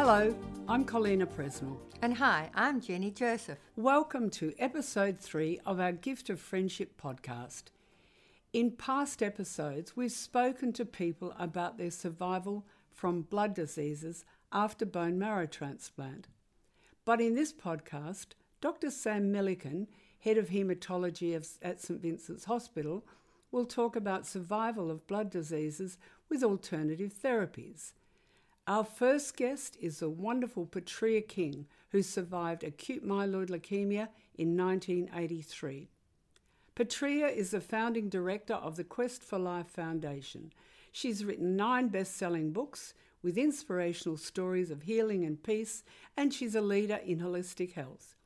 Hello, I'm Colleen Pressnell. And hi, I'm Jenny Joseph. Welcome to episode 3 of our Gift of Friendship podcast. In past episodes, we've spoken to people about their survival from blood diseases after bone marrow transplant. But in this podcast, Dr. Sam Milliken, Head of Haematology at St Vincent's Hospital, will talk about survival of blood diseases with alternative therapies. Our first guest is the wonderful Petrea King, who survived acute myeloid leukemia in 1983. Petrea is the founding director of the Quest for Life Foundation. She's written 9 best-selling books with inspirational stories of healing and peace, and she's a leader in holistic health.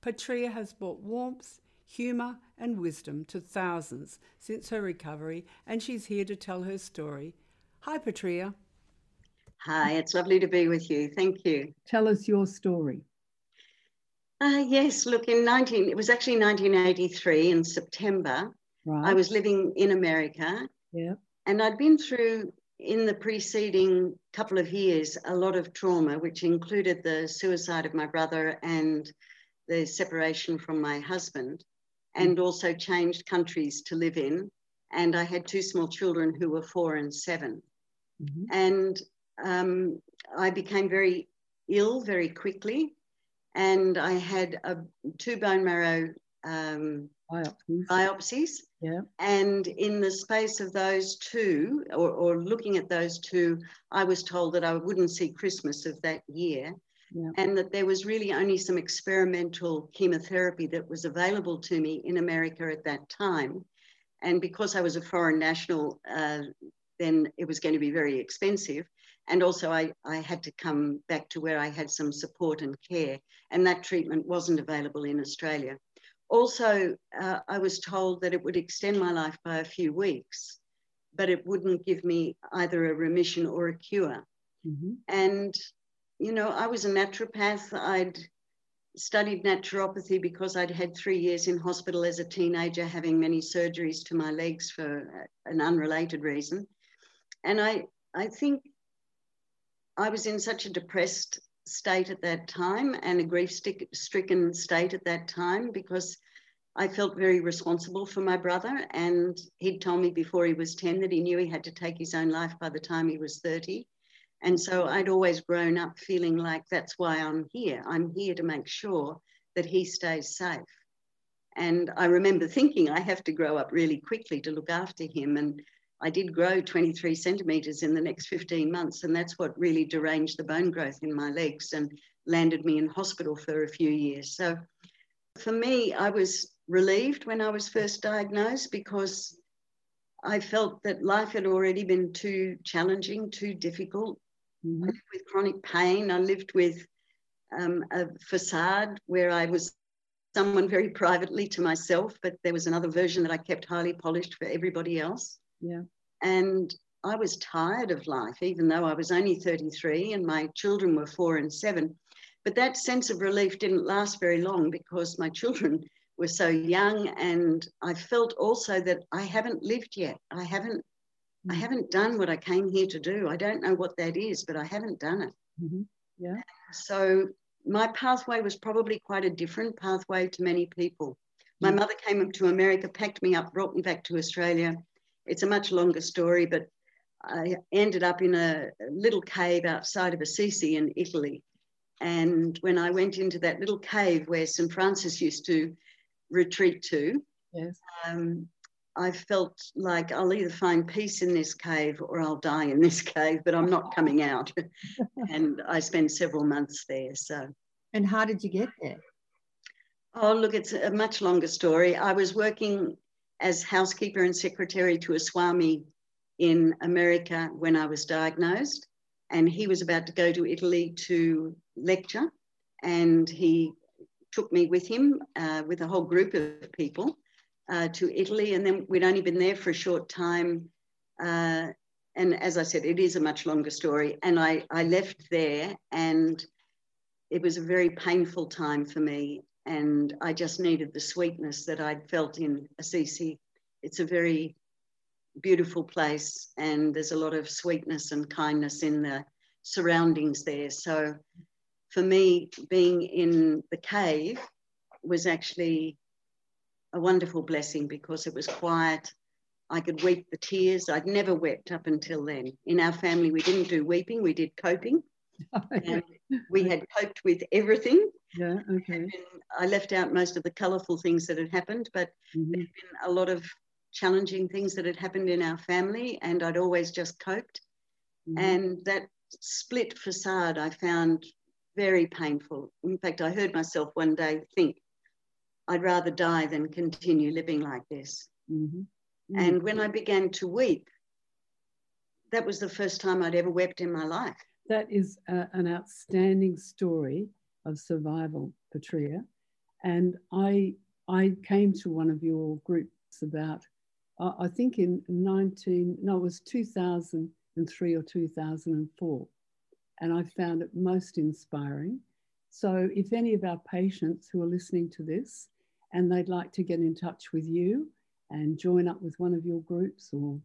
Petrea has brought warmth, humour and wisdom to thousands since her recovery, and she's here to tell her story. Hi, Petrea. Hi, it's lovely to be with you. Thank you. Tell us your story. Yes, look, it was actually 1983 in September. Right. I was living in America. Yeah. And I'd been through, in the preceding couple of years, a lot of trauma, which included the suicide of my brother and the separation from my husband, and also changed countries to live in. And I had 2 small children who were 4 and 7. Mm-hmm. And I became very ill very quickly, and I had 2 bone marrow biopsies. Yeah. And in the space of those 2, or looking at those 2, I was told that I wouldn't see Christmas of that year. Yeah. And that there was really only some experimental chemotherapy that was available to me in America at that time. And because I was a foreign national, then it was going to be very expensive. And also I had to come back to where I had some support and care, and that treatment wasn't available in Australia. Also, I was told that it would extend my life by a few weeks, but it wouldn't give me either a remission or a cure. Mm-hmm. And, you know, I was a naturopath. I'd studied naturopathy because I'd had 3 years in hospital as a teenager, having many surgeries to my legs for an unrelated reason. And I think I was in such a depressed state at that time, and a grief-stricken state at that time, because I felt very responsible for my brother, and he'd told me before he was 10 that he knew he had to take his own life by the time he was 30. And so I'd always grown up feeling like that's why I'm here. I'm here to make sure that he stays safe. And I remember thinking I have to grow up really quickly to look after him. And I did grow 23 centimetres in the next 15 months. And that's what really deranged the bone growth in my legs and landed me in hospital for a few years. So for me, I was relieved when I was first diagnosed, because I felt that life had already been too challenging, too difficult. Mm-hmm. I lived with chronic pain. I lived with a facade where I was someone very privately to myself, but there was another version that I kept highly polished for everybody else. Yeah. And I was tired of life, even though I was only 33 and my children were 4 and 7. But that sense of relief didn't last very long, because my children were so young, and I felt also that I haven't lived yet. I haven't done what I came here to do. I don't know what that is, but I haven't done it. Mm-hmm. Yeah. So my pathway was probably quite a different pathway to many people. My mother came up to America, packed me up, brought me back to Australia. It's a much longer story, but I ended up in a little cave outside of Assisi in Italy. And when I went into that little cave where St Francis used to retreat to, yes, I felt like I'll either find peace in this cave or I'll die in this cave, but I'm not coming out. And I spent several months there. So, and how did you get there? Oh, look, it's a much longer story. I was working as housekeeper and secretary to a Swami in America when I was diagnosed, and he was about to go to Italy to lecture, and he took me with him, with a whole group of people, to Italy. And then we'd only been there for a short time. And as I said, it is a much longer story. And I left there, and it was a very painful time for me. And I just needed the sweetness that I'd felt in Assisi. It's a very beautiful place, and there's a lot of sweetness and kindness in the surroundings there. So for me, being in the cave was actually a wonderful blessing because it was quiet. I could weep the tears. I'd never wept up until then. In our family, we didn't do weeping, we did coping. And we had coped with everything. Yeah, okay. I left out most of the colourful things that had happened, but there had been a lot of challenging things that had happened in our family, and I'd always just coped. And that split facade I found very painful. In fact, I heard myself one day think, I'd rather die than continue living like this. And when I began to weep, that was the first time I'd ever wept in my life. That is an outstanding story of survival, Petrea. And I came to one of your groups about, I think in 2003 or 2004. And I found it most inspiring. So if any of our patients who are listening to this and they'd like to get in touch with you and join up with one of your groups or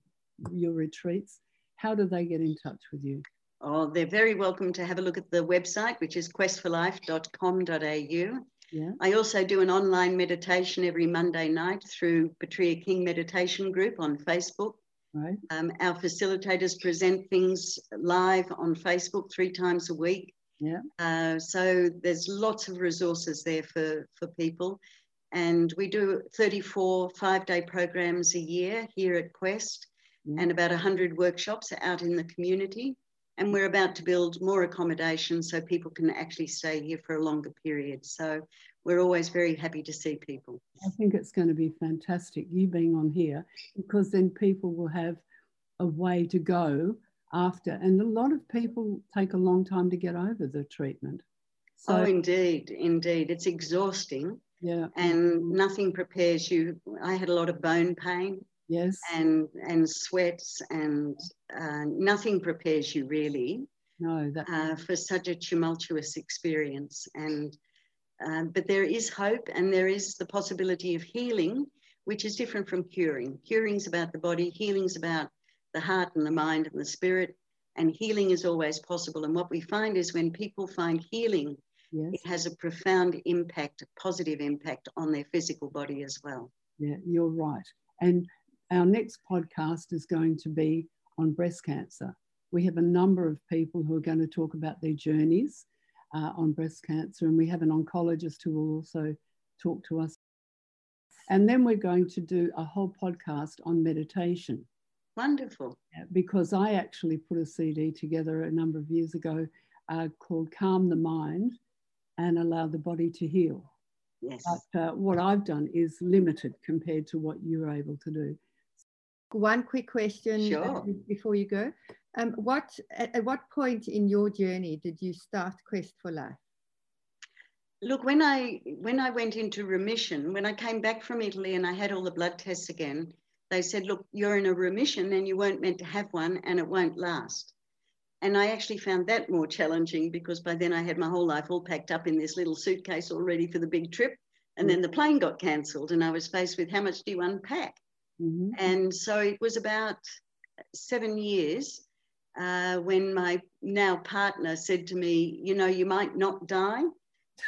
your retreats, how do they get in touch with you? Oh, they're very welcome to have a look at the website, which is questforlife.com.au. Yeah. I also do an online meditation every Monday night through Petrea King Meditation Group on Facebook. Right. Our facilitators present things live on Facebook 3 times a week. Yeah. So there's lots of resources there for people. And we do 34 5-day programs a year here at Quest and about 100 workshops out in the community. And we're about to build more accommodation so people can actually stay here for a longer period. So we're always very happy to see people. I think it's going to be fantastic, you being on here, because then people will have a way to go after. And a lot of people take a long time to get over the treatment. So, oh, indeed, indeed. It's exhausting. Yeah. And nothing prepares you. I had a lot of bone pain. Yes. And sweats and nothing prepares you really for such a tumultuous experience. And but there is hope and there is the possibility of healing, which is different from curing. Curing's about the body, healing's about the heart and the mind and the spirit, and healing is always possible. And what we find is when people find healing, it has a profound impact, a positive impact on their physical body as well. Yeah, you're right. And our next podcast is going to be on breast cancer. We have a number of people who are going to talk about their journeys on breast cancer, and we have an oncologist who will also talk to us. And then we're going to do a whole podcast on meditation. Wonderful. Because I actually put a CD together a number of years ago called Calm the Mind and Allow the Body to Heal. Yes. But what I've done is limited compared to what you're able to do. One quick question before you go. At what point in your journey did you start Quest for Life? Look, when I went into remission, when I came back from Italy and I had all the blood tests again, they said, look, you're in a remission and you weren't meant to have one and it won't last. And I actually found that more challenging because by then I had my whole life all packed up in this little suitcase all ready for the big trip. And then the plane got cancelled and I was faced with how much do you unpack? And so it was about 7 years when my now partner said to me, you know, you might not die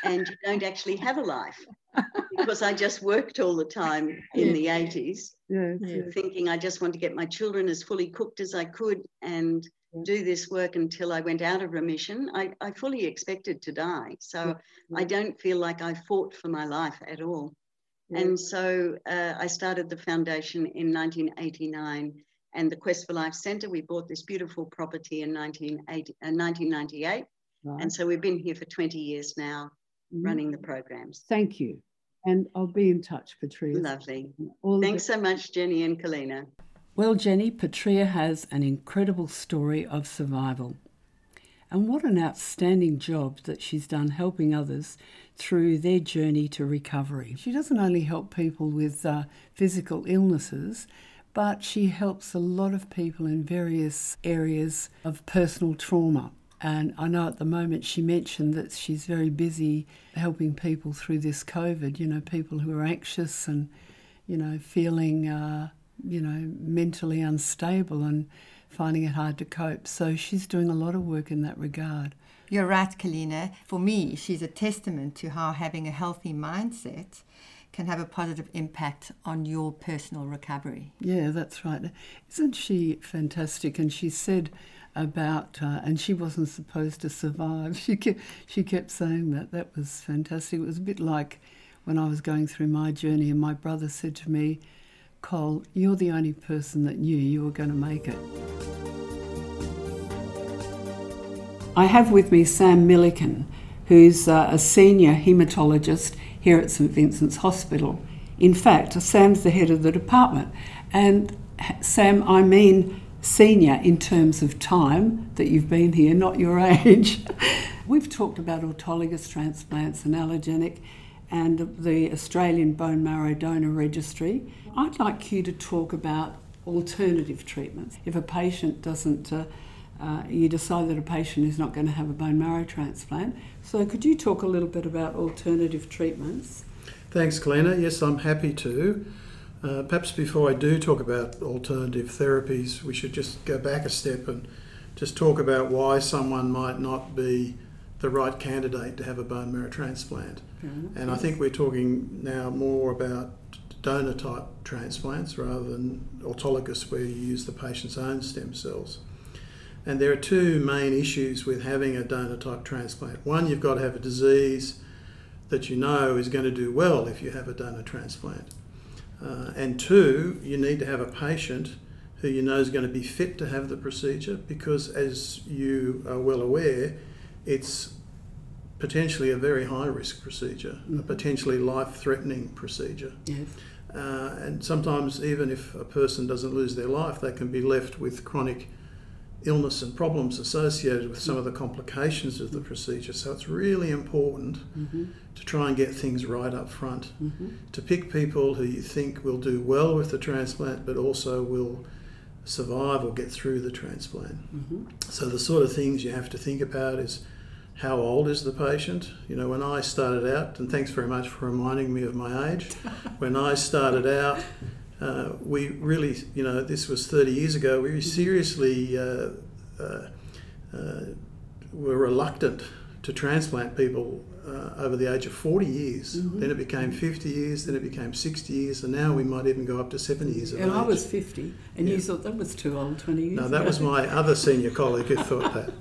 and you don't actually have a life because I just worked all the time in the 80s thinking I just want to get my children as fully cooked as I could and do this work until I went out of remission. I fully expected to die. So I don't feel like I fought for my life at all. And so I started the foundation in 1989 and the Quest for Life Centre. We bought this beautiful property in 1998. Right. And so we've been here for 20 years now running the programs. Thank you. And I'll be in touch, Petrea. Lovely. Thanks so much, Jenny and Colleen. Well, Jenny, Petrea has an incredible story of survival. And what an outstanding job that she's done helping others through their journey to recovery. She doesn't only help people with physical illnesses, but she helps a lot of people in various areas of personal trauma. And I know at the moment she mentioned that she's very busy helping people through this COVID, you know, people who are anxious and, you know, feeling mentally unstable and finding it hard to cope. So she's doing a lot of work in that regard. You're right, Kalina. For me, she's a testament to how having a healthy mindset can have a positive impact on your personal recovery. Yeah, that's right. Isn't she fantastic? And she said about, and she wasn't supposed to survive. She kept saying that. That was fantastic. It was a bit like when I was going through my journey and my brother said to me, "Cole, you're the only person that knew you were going to make it." I have with me Sam Milliken, who's a senior haematologist here at St Vincent's Hospital. In fact, Sam's the head of the department. And Sam, I mean senior in terms of time that you've been here, not your age. We've talked about autologous transplants and allogenic and the Australian Bone Marrow Donor Registry. I'd like you to talk about alternative treatments. If a patient doesn't, you decide that a patient is not going to have a bone marrow transplant. So could you talk a little bit about alternative treatments? Thanks, Kalina. Yes, I'm happy to. Perhaps before I do talk about alternative therapies, we should just go back a step and just talk about why someone might not be the right candidate to have a bone marrow transplant. Mm-hmm. And I think we're talking now more about donor type transplants rather than autologous, where you use the patient's own stem cells. And there are two main issues with having a donor type transplant. One, you've got to have a disease that you know is going to do well if you have a donor transplant. And two, you need to have a patient who you know is going to be fit to have the procedure, because as you are well aware, it's potentially a very high-risk procedure, a potentially life-threatening procedure. Yes. And sometimes even if a person doesn't lose their life, they can be left with chronic illness and problems associated with some of the complications of the procedure. So it's really important to try and get things right up front, to pick people who you think will do well with the transplant but also will survive or get through the transplant. So the sort of things you have to think about is, how old is the patient? You know, when I started out, and thanks very much for reminding me of my age, when I started out, we really, you know, this was 30 years ago, we seriously were reluctant to transplant people over the age of 40 years. Then it became 50 years, then it became 60 years, and now we might even go up to 70 years of age. And I was 50, and you thought that was too old 20 years ago. No, that was my other senior colleague who thought that.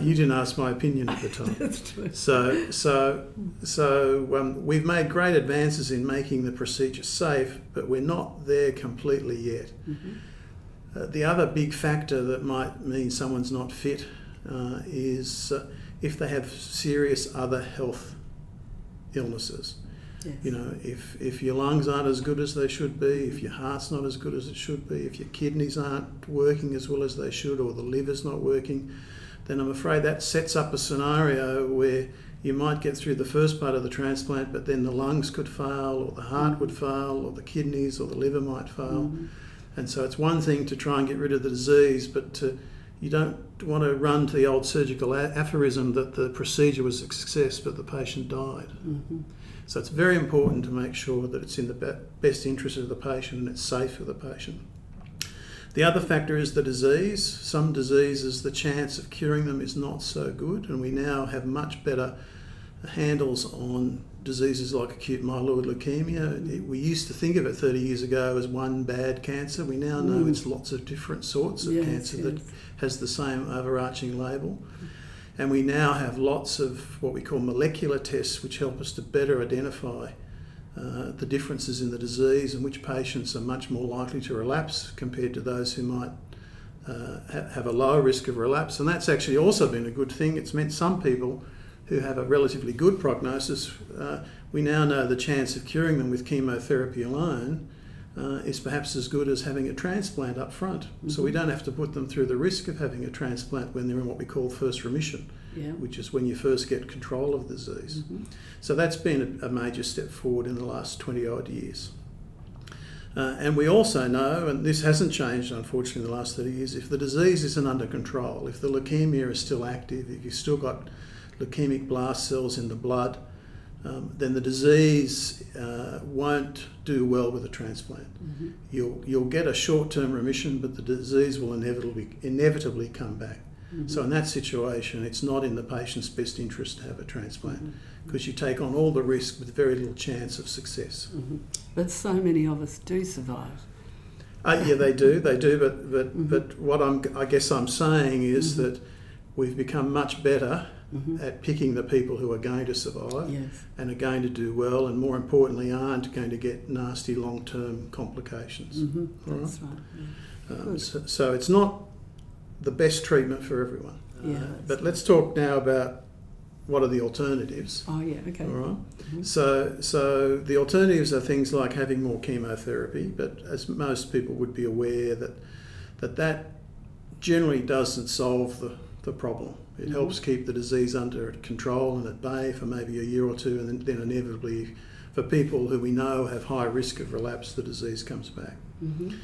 You didn't ask my opinion at the time. That's true. So we've made great advances in making the procedure safe, but we're not there completely yet. The other big factor that might mean someone's not fit is if they have serious other health illnesses. Yes. You know, if your lungs aren't as good as they should be, if your heart's not as good as it should be, if your kidneys aren't working as well as they should, or the liver's not working, then I'm afraid that sets up a scenario where you might get through the first part of the transplant, but then the lungs could fail, or the heart would fail, or the kidneys or the liver might fail. And so it's one thing to try and get rid of the disease, but you don't want to run to the old surgical aphorism that the procedure was a success but the patient died. So it's very important to make sure that it's in the best interest of the patient and it's safe for the patient. The other factor is the disease. Some diseases, the chance of curing them is not so good, and we now have much better handles on diseases like acute myeloid leukemia. We used to think of it 30 years ago as one bad cancer. We now know it's lots of different sorts of cancer that has the same overarching label. And we now have lots of what we call molecular tests, which help us to better identify the differences in the disease and which patients are much more likely to relapse compared to those who might have a lower risk of relapse. And that's actually also been a good thing. It's meant some people who have a relatively good prognosis, we now know the chance of curing them with chemotherapy alone is perhaps as good as having a transplant up front. So we don't have to put them through the risk of having a transplant when they're in what we call first remission, which is when you first get control of the disease. So that's been a major step forward in the last 20 odd years. And we also know, and this hasn't changed unfortunately in the last 30 years, if the disease isn't under control, if the leukaemia is still active, if you've still got leukemic blast cells in the blood, then the disease won't do well with a transplant. Mm-hmm. You'll get a short-term remission, but the disease will inevitably come back. Mm-hmm. So in that situation, it's not in the patient's best interest to have a transplant, because mm-hmm. you take on all the risk with very little chance of success. Mm-hmm. But so many of us do survive. Yeah, they do. But what I guess I'm saying is mm-hmm. that we've become much better mm-hmm. at picking the people who are going to survive yes. and are going to do well, and more importantly, aren't going to get nasty long-term complications. Mm-hmm. That's right. Yeah. So it's not the best treatment for everyone. Yeah, but let's talk now about what are the alternatives. Oh yeah, okay. All right. Mm-hmm. So the alternatives are things like having more chemotherapy, but as most people would be aware, that generally doesn't solve the problem. It mm-hmm. helps keep the disease under control and at bay for maybe a year or two, and then inevitably, for people who we know have high risk of relapse, the disease comes back. Mm-hmm.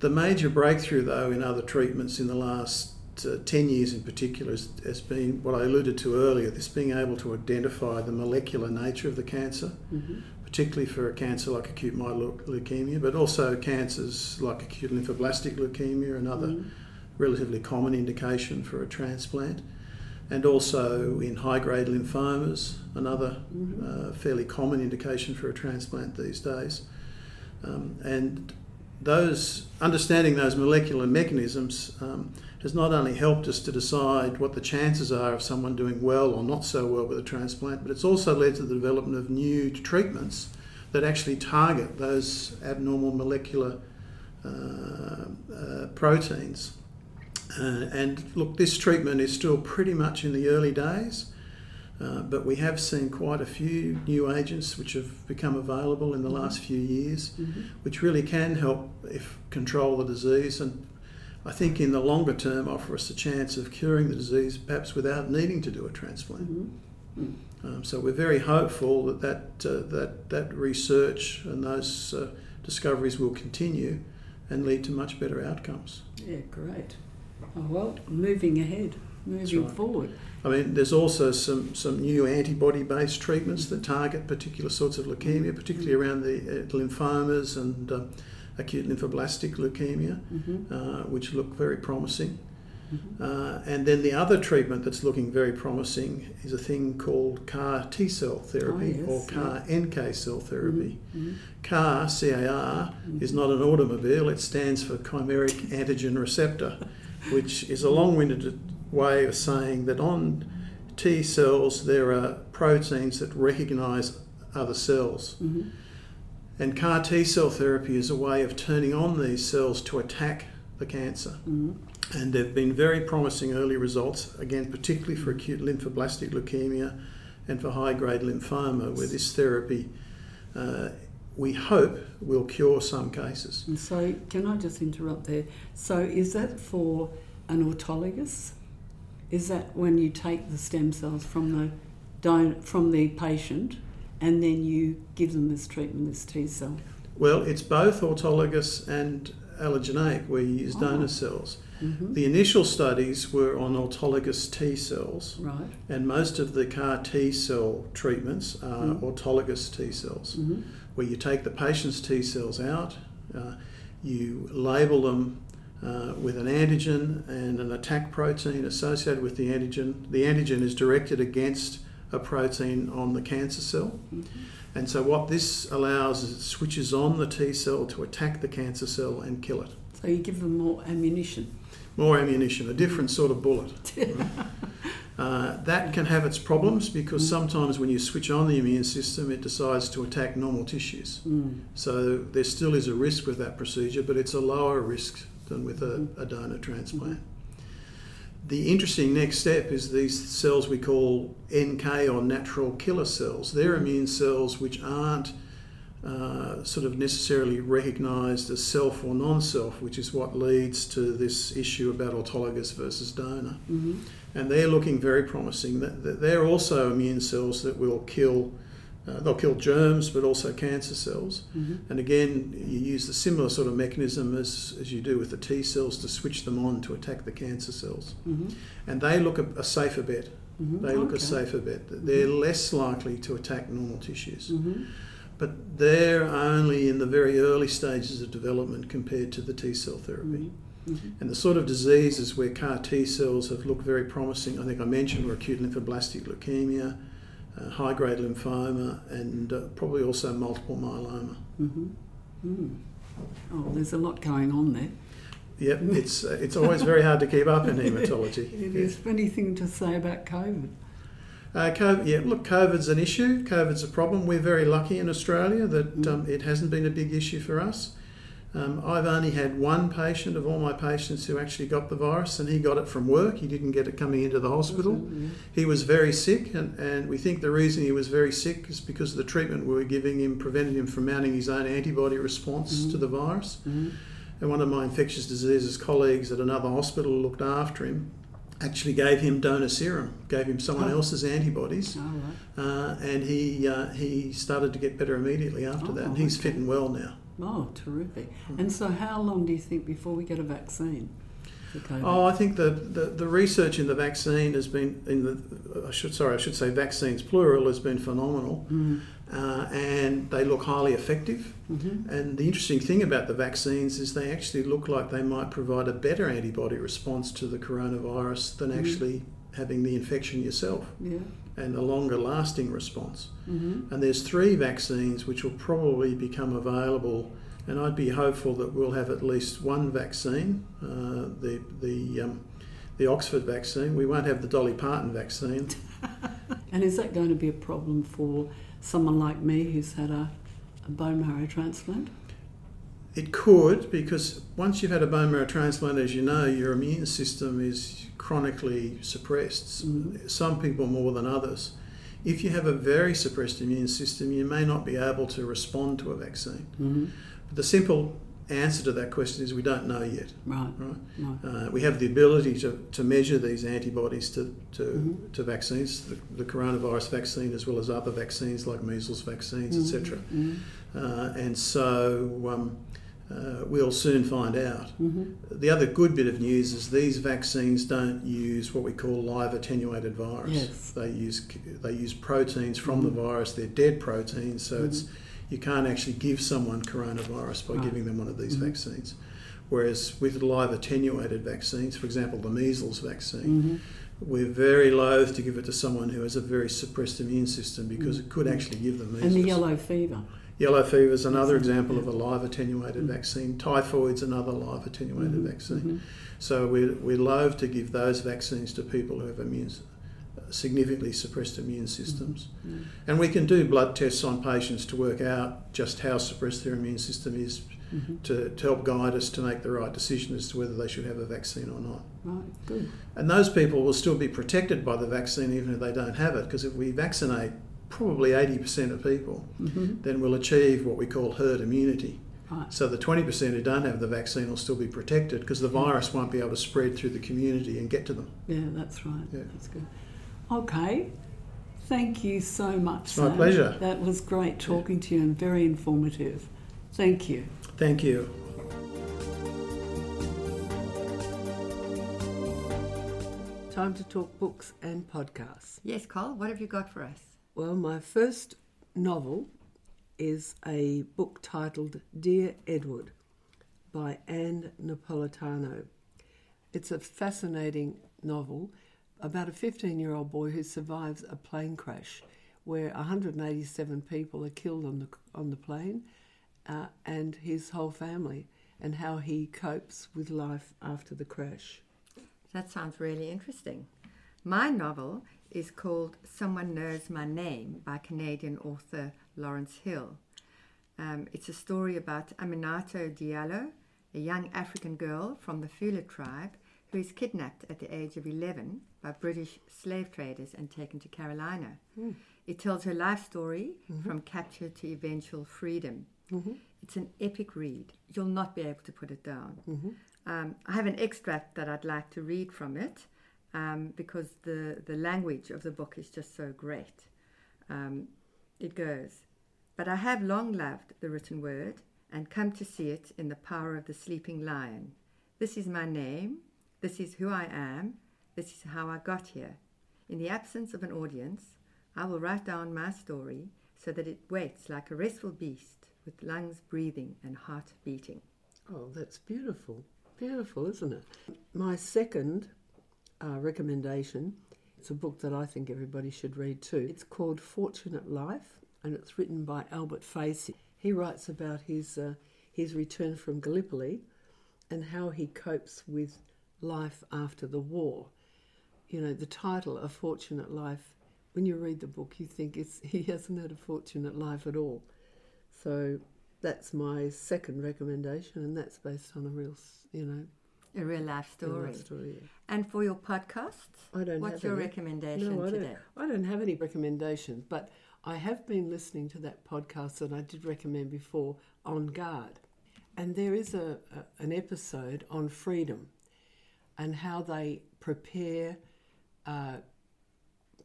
The major breakthrough, though, in other treatments in the last 10 years in particular has been what I alluded to earlier, this being able to identify the molecular nature of the cancer, mm-hmm. particularly for a cancer like acute myeloid leukaemia, but also cancers like acute lymphoblastic leukemia, another mm-hmm. relatively common indication for a transplant, and also in high-grade lymphomas, another mm-hmm. Fairly common indication for a transplant these days. And understanding those molecular mechanisms has not only helped us to decide what the chances are of someone doing well or not so well with a transplant, but it's also led to the development of new treatments that actually target those abnormal molecular proteins. And look, this treatment is still pretty much in the early days, but we have seen quite a few new agents which have become available in the mm-hmm. last few years, mm-hmm. which really can help control the disease, and I think in the longer term offer us a chance of curing the disease perhaps without needing to do a transplant. Mm-hmm. Mm-hmm. So we're very hopeful that research and those discoveries will continue and lead to much better outcomes. Yeah, great. Oh, well, moving ahead. Moving right. forward. I mean, there's also some new antibody-based treatments that target particular sorts of leukemia, particularly mm-hmm. around the lymphomas and acute lymphoblastic leukemia, mm-hmm. Which look very promising. Mm-hmm. And then the other treatment that's looking very promising is a thing called CAR T-cell therapy or CAR NK cell therapy. Mm-hmm. CAR, C-A-R, mm-hmm. is not an automobile. It stands for chimeric antigen receptor, which is a long-winded way of saying that on T cells there are proteins that recognise other cells. Mm-hmm. And CAR T-cell therapy is a way of turning on these cells to attack the cancer. Mm-hmm. And there have been very promising early results, again, particularly for acute lymphoblastic leukemia and for high-grade lymphoma, where this therapy, we hope, will cure some cases. And so, can I just interrupt there? So is that for an autologous? Is that when you take the stem cells from the patient and then you give them this treatment, this T cell? Well, it's both autologous and allogeneic, where you use donor cells. Mm-hmm. The initial studies were on autologous T cells, right? And most of the CAR T cell treatments are mm-hmm. autologous T cells, mm-hmm. where you take the patient's T cells out, you label them with an antigen and an attack protein associated with the antigen. The antigen is directed against a protein on the cancer cell. Mm-hmm. And so what this allows is it switches on the T cell to attack the cancer cell and kill it. So you give them more ammunition. More ammunition, a different sort of bullet. Right? That can have its problems, because mm-hmm. sometimes when you switch on the immune system, it decides to attack normal tissues. Mm. So there still is a risk with that procedure, but it's a lower risk than with a donor transplant. Mm-hmm. The interesting next step is these cells we call NK, or natural killer cells. They're mm-hmm. immune cells which aren't sort of necessarily recognised as self or non-self, which is what leads to this issue about autologous versus donor. Mm-hmm. And they're looking very promising. They're also immune cells that will kill they'll kill germs, but also cancer cells. Mm-hmm. And again, you use the similar sort of mechanism as you do with the T cells to switch them on to attack the cancer cells. Mm-hmm. And they look a safer bet Mm-hmm. They look a safer bet. They're mm-hmm. less likely to attack normal tissues. Mm-hmm. But they're only in the very early stages of development compared to the T-cell therapy. Mm-hmm. Mm-hmm. And the sort of diseases where CAR T-cells have looked very promising, I think I mentioned, were acute lymphoblastic leukaemia, high-grade lymphoma, and probably also multiple myeloma. Mm-hmm. Mm. Oh, there's a lot going on there. Yep, it's always very hard to keep up in haematology. It is. Anything to say about COVID? COVID's an issue. COVID's a problem. We're very lucky in Australia that it hasn't been a big issue for us. I've only had one patient of all my patients who actually got the virus, and he got it from work. He didn't get it coming into the hospital. Mm-hmm, yeah. He was very sick, and we think the reason he was very sick is because the treatment we were giving him prevented him from mounting his own antibody response mm-hmm. to the virus. Mm-hmm. And one of my infectious diseases colleagues at another hospital looked after him, actually gave him donor serum, gave him someone else's antibodies, and he started to get better immediately after that. And he's fit and well now. Oh, terrific. Mm-hmm. And so how long do you think before we get a vaccine for COVID? Oh, I think the research in the vaccine has been, I should say vaccines plural, has been phenomenal. Mm-hmm. And they look highly effective. Mm-hmm. And the interesting thing about the vaccines is they actually look like they might provide a better antibody response to the coronavirus than mm-hmm. actually having the infection yourself. Yeah. And a longer lasting response. Mm-hmm. And there's 3 vaccines which will probably become available, and I'd be hopeful that we'll have at least one vaccine, the Oxford vaccine. We won't have the Dolly Parton vaccine. And is that going to be a problem for someone like me who's had a bone marrow transplant? It could, because once you've had a bone marrow transplant, as you know, your immune system is chronically suppressed, mm-hmm. some people more than others. If you have a very suppressed immune system, you may not be able to respond to a vaccine. Mm-hmm. But the simple answer to that question is we don't know yet. Right. We have the ability to measure these antibodies to vaccines, the coronavirus vaccine as well as other vaccines like measles vaccines, mm-hmm. etc. Mm-hmm. And so we'll soon find out. Mm-hmm. The other good bit of news is these vaccines don't use what we call live attenuated virus. Yes. They use proteins from mm-hmm. the virus. They're dead proteins, so mm-hmm. You can't actually give someone coronavirus by giving them one of these mm-hmm. vaccines. Whereas with live attenuated vaccines, for example, the measles vaccine, mm-hmm. we're very loath to give it to someone who has a very suppressed immune system because mm-hmm. it could actually give them measles. And the yellow fever. Yellow fever is another example of a live attenuated mm-hmm. vaccine. Typhoid's another live attenuated mm-hmm. vaccine. Mm-hmm. So we love to give those vaccines to people who have significantly suppressed immune systems. Mm-hmm. And we can do blood tests on patients to work out just how suppressed their immune system is mm-hmm. to help guide us to make the right decision as to whether they should have a vaccine or not. Right, good. And those people will still be protected by the vaccine even if they don't have it, because if we vaccinate probably 80% of people, mm-hmm. then we'll achieve what we call herd immunity. Right. So the 20% who don't have the vaccine will still be protected because the virus won't be able to spread through the community and get to them. Yeah, that's right. Yeah. That's good. Okay. Thank you so much, It's my Sam. Pleasure. That was great talking to you and very informative. Thank you. Thank you. Time to talk books and podcasts. Yes, Col, what have you got for us? Well, my first novel is a book titled Dear Edward by Anne Napolitano. It's a fascinating novel about a 15-year-old boy who survives a plane crash where 187 people are killed on the plane and his whole family, and how he copes with life after the crash. That sounds really interesting. My novel is called Someone Knows My Name by Canadian author Lawrence Hill. It's a story about Aminata Diallo, a young African girl from the Fula tribe who is kidnapped at the age of 11 by British slave traders and taken to Carolina. Mm. It tells her life story mm-hmm. from capture to eventual freedom. Mm-hmm. It's an epic read. You'll not be able to put it down. Mm-hmm. I have an extract that I'd like to read from it. Because the language of the book is just so great. It goes, "But I have long loved the written word and come to see it in the power of the sleeping lion. This is my name. This is who I am. This is how I got here. In the absence of an audience, I will write down my story so that it waits like a restful beast with lungs breathing and heart beating. Oh, that's beautiful. Beautiful, isn't it? My second recommendation, it's a book that I think everybody should read too. It's called Fortunate Life, and it's written by Albert Facey. He writes about his return from Gallipoli and how he copes with life after the war. You know, the title, A Fortunate Life, when you read the book, you think he hasn't had a fortunate life at all. So that's my second recommendation, and that's based on a real life story. Yeah. And for your podcast, what's your recommendation today? I don't have any recommendations, but I have been listening to that podcast that I did recommend before, On Guard. And there is an episode on freedom and how they prepare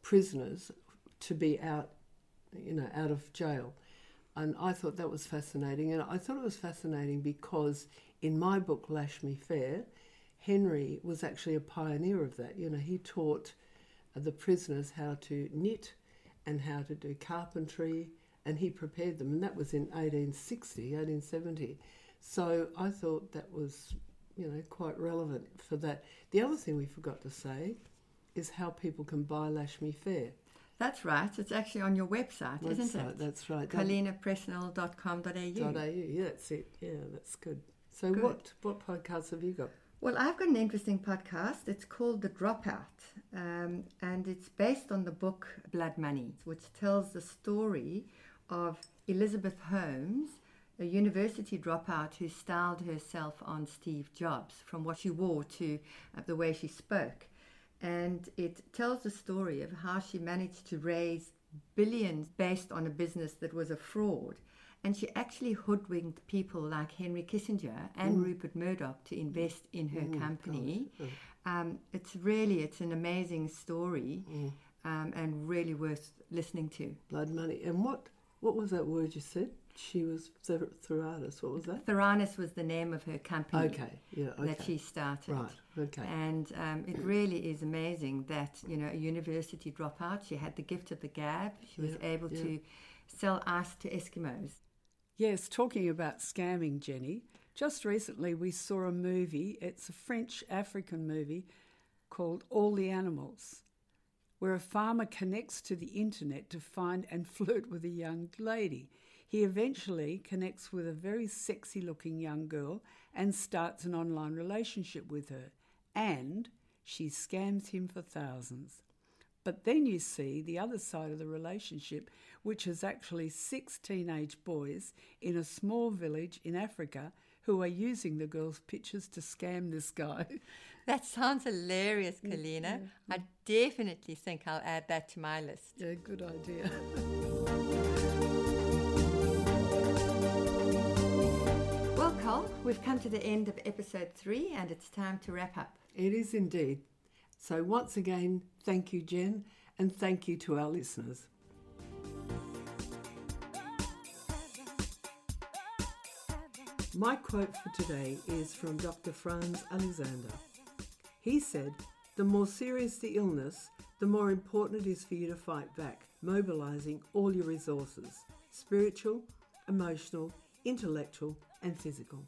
prisoners to be out of jail. And I thought that was fascinating. And I thought it was fascinating because in my book, Lash Me Fair, Henry was actually a pioneer of that. You know, he taught the prisoners how to knit and how to do carpentry, and he prepared them. And that was in 1870. So I thought that was, quite relevant for that. The other thing we forgot to say is how people can buy Lash Me Fair. That's right. It's actually on your website, isn't it? That's right. ColleenPressnell.com.au. Yeah, that's it. Yeah, that's good. So good. What podcasts have you got? Well, I've got an interesting podcast. It's called The Dropout, and it's based on the book Blood Money, which tells the story of Elizabeth Holmes, a university dropout who styled herself on Steve Jobs, from what she wore to the way she spoke. And it tells the story of how she managed to raise billions based on a business that was a fraud. And she actually hoodwinked people like Henry Kissinger and Rupert Murdoch to invest in her company. It's an amazing story and really worth listening to. Blood Money. And what was that word you said? She was Theranos. What was that? Theranos was the name of her company that she started. Right, okay. And it really is amazing that, a university dropout, she had the gift of the gab. She was able to sell ice to Eskimos. Yes, talking about scamming, Jenny, just recently we saw a movie. It's a French-African movie called All the Animals, where a farmer connects to the internet to find and flirt with a young lady. He eventually connects with a very sexy-looking young girl and starts an online relationship with her, and she scams him for thousands. But then you see the other side of the relationship, which is actually 6 teenage boys in a small village in Africa who are using the girl's pictures to scam this guy. That sounds hilarious, Kalina. Yeah. I definitely think I'll add that to my list. Yeah, good idea. We've come to the end of episode 3 and it's time to wrap up. It is indeed. So once again, thank you, Jen, and thank you to our listeners. My quote for today is from Dr. Franz Alexander. He said, "The more serious the illness, the more important it is for you to fight back, mobilising all your resources, spiritual, emotional, intellectual and physical."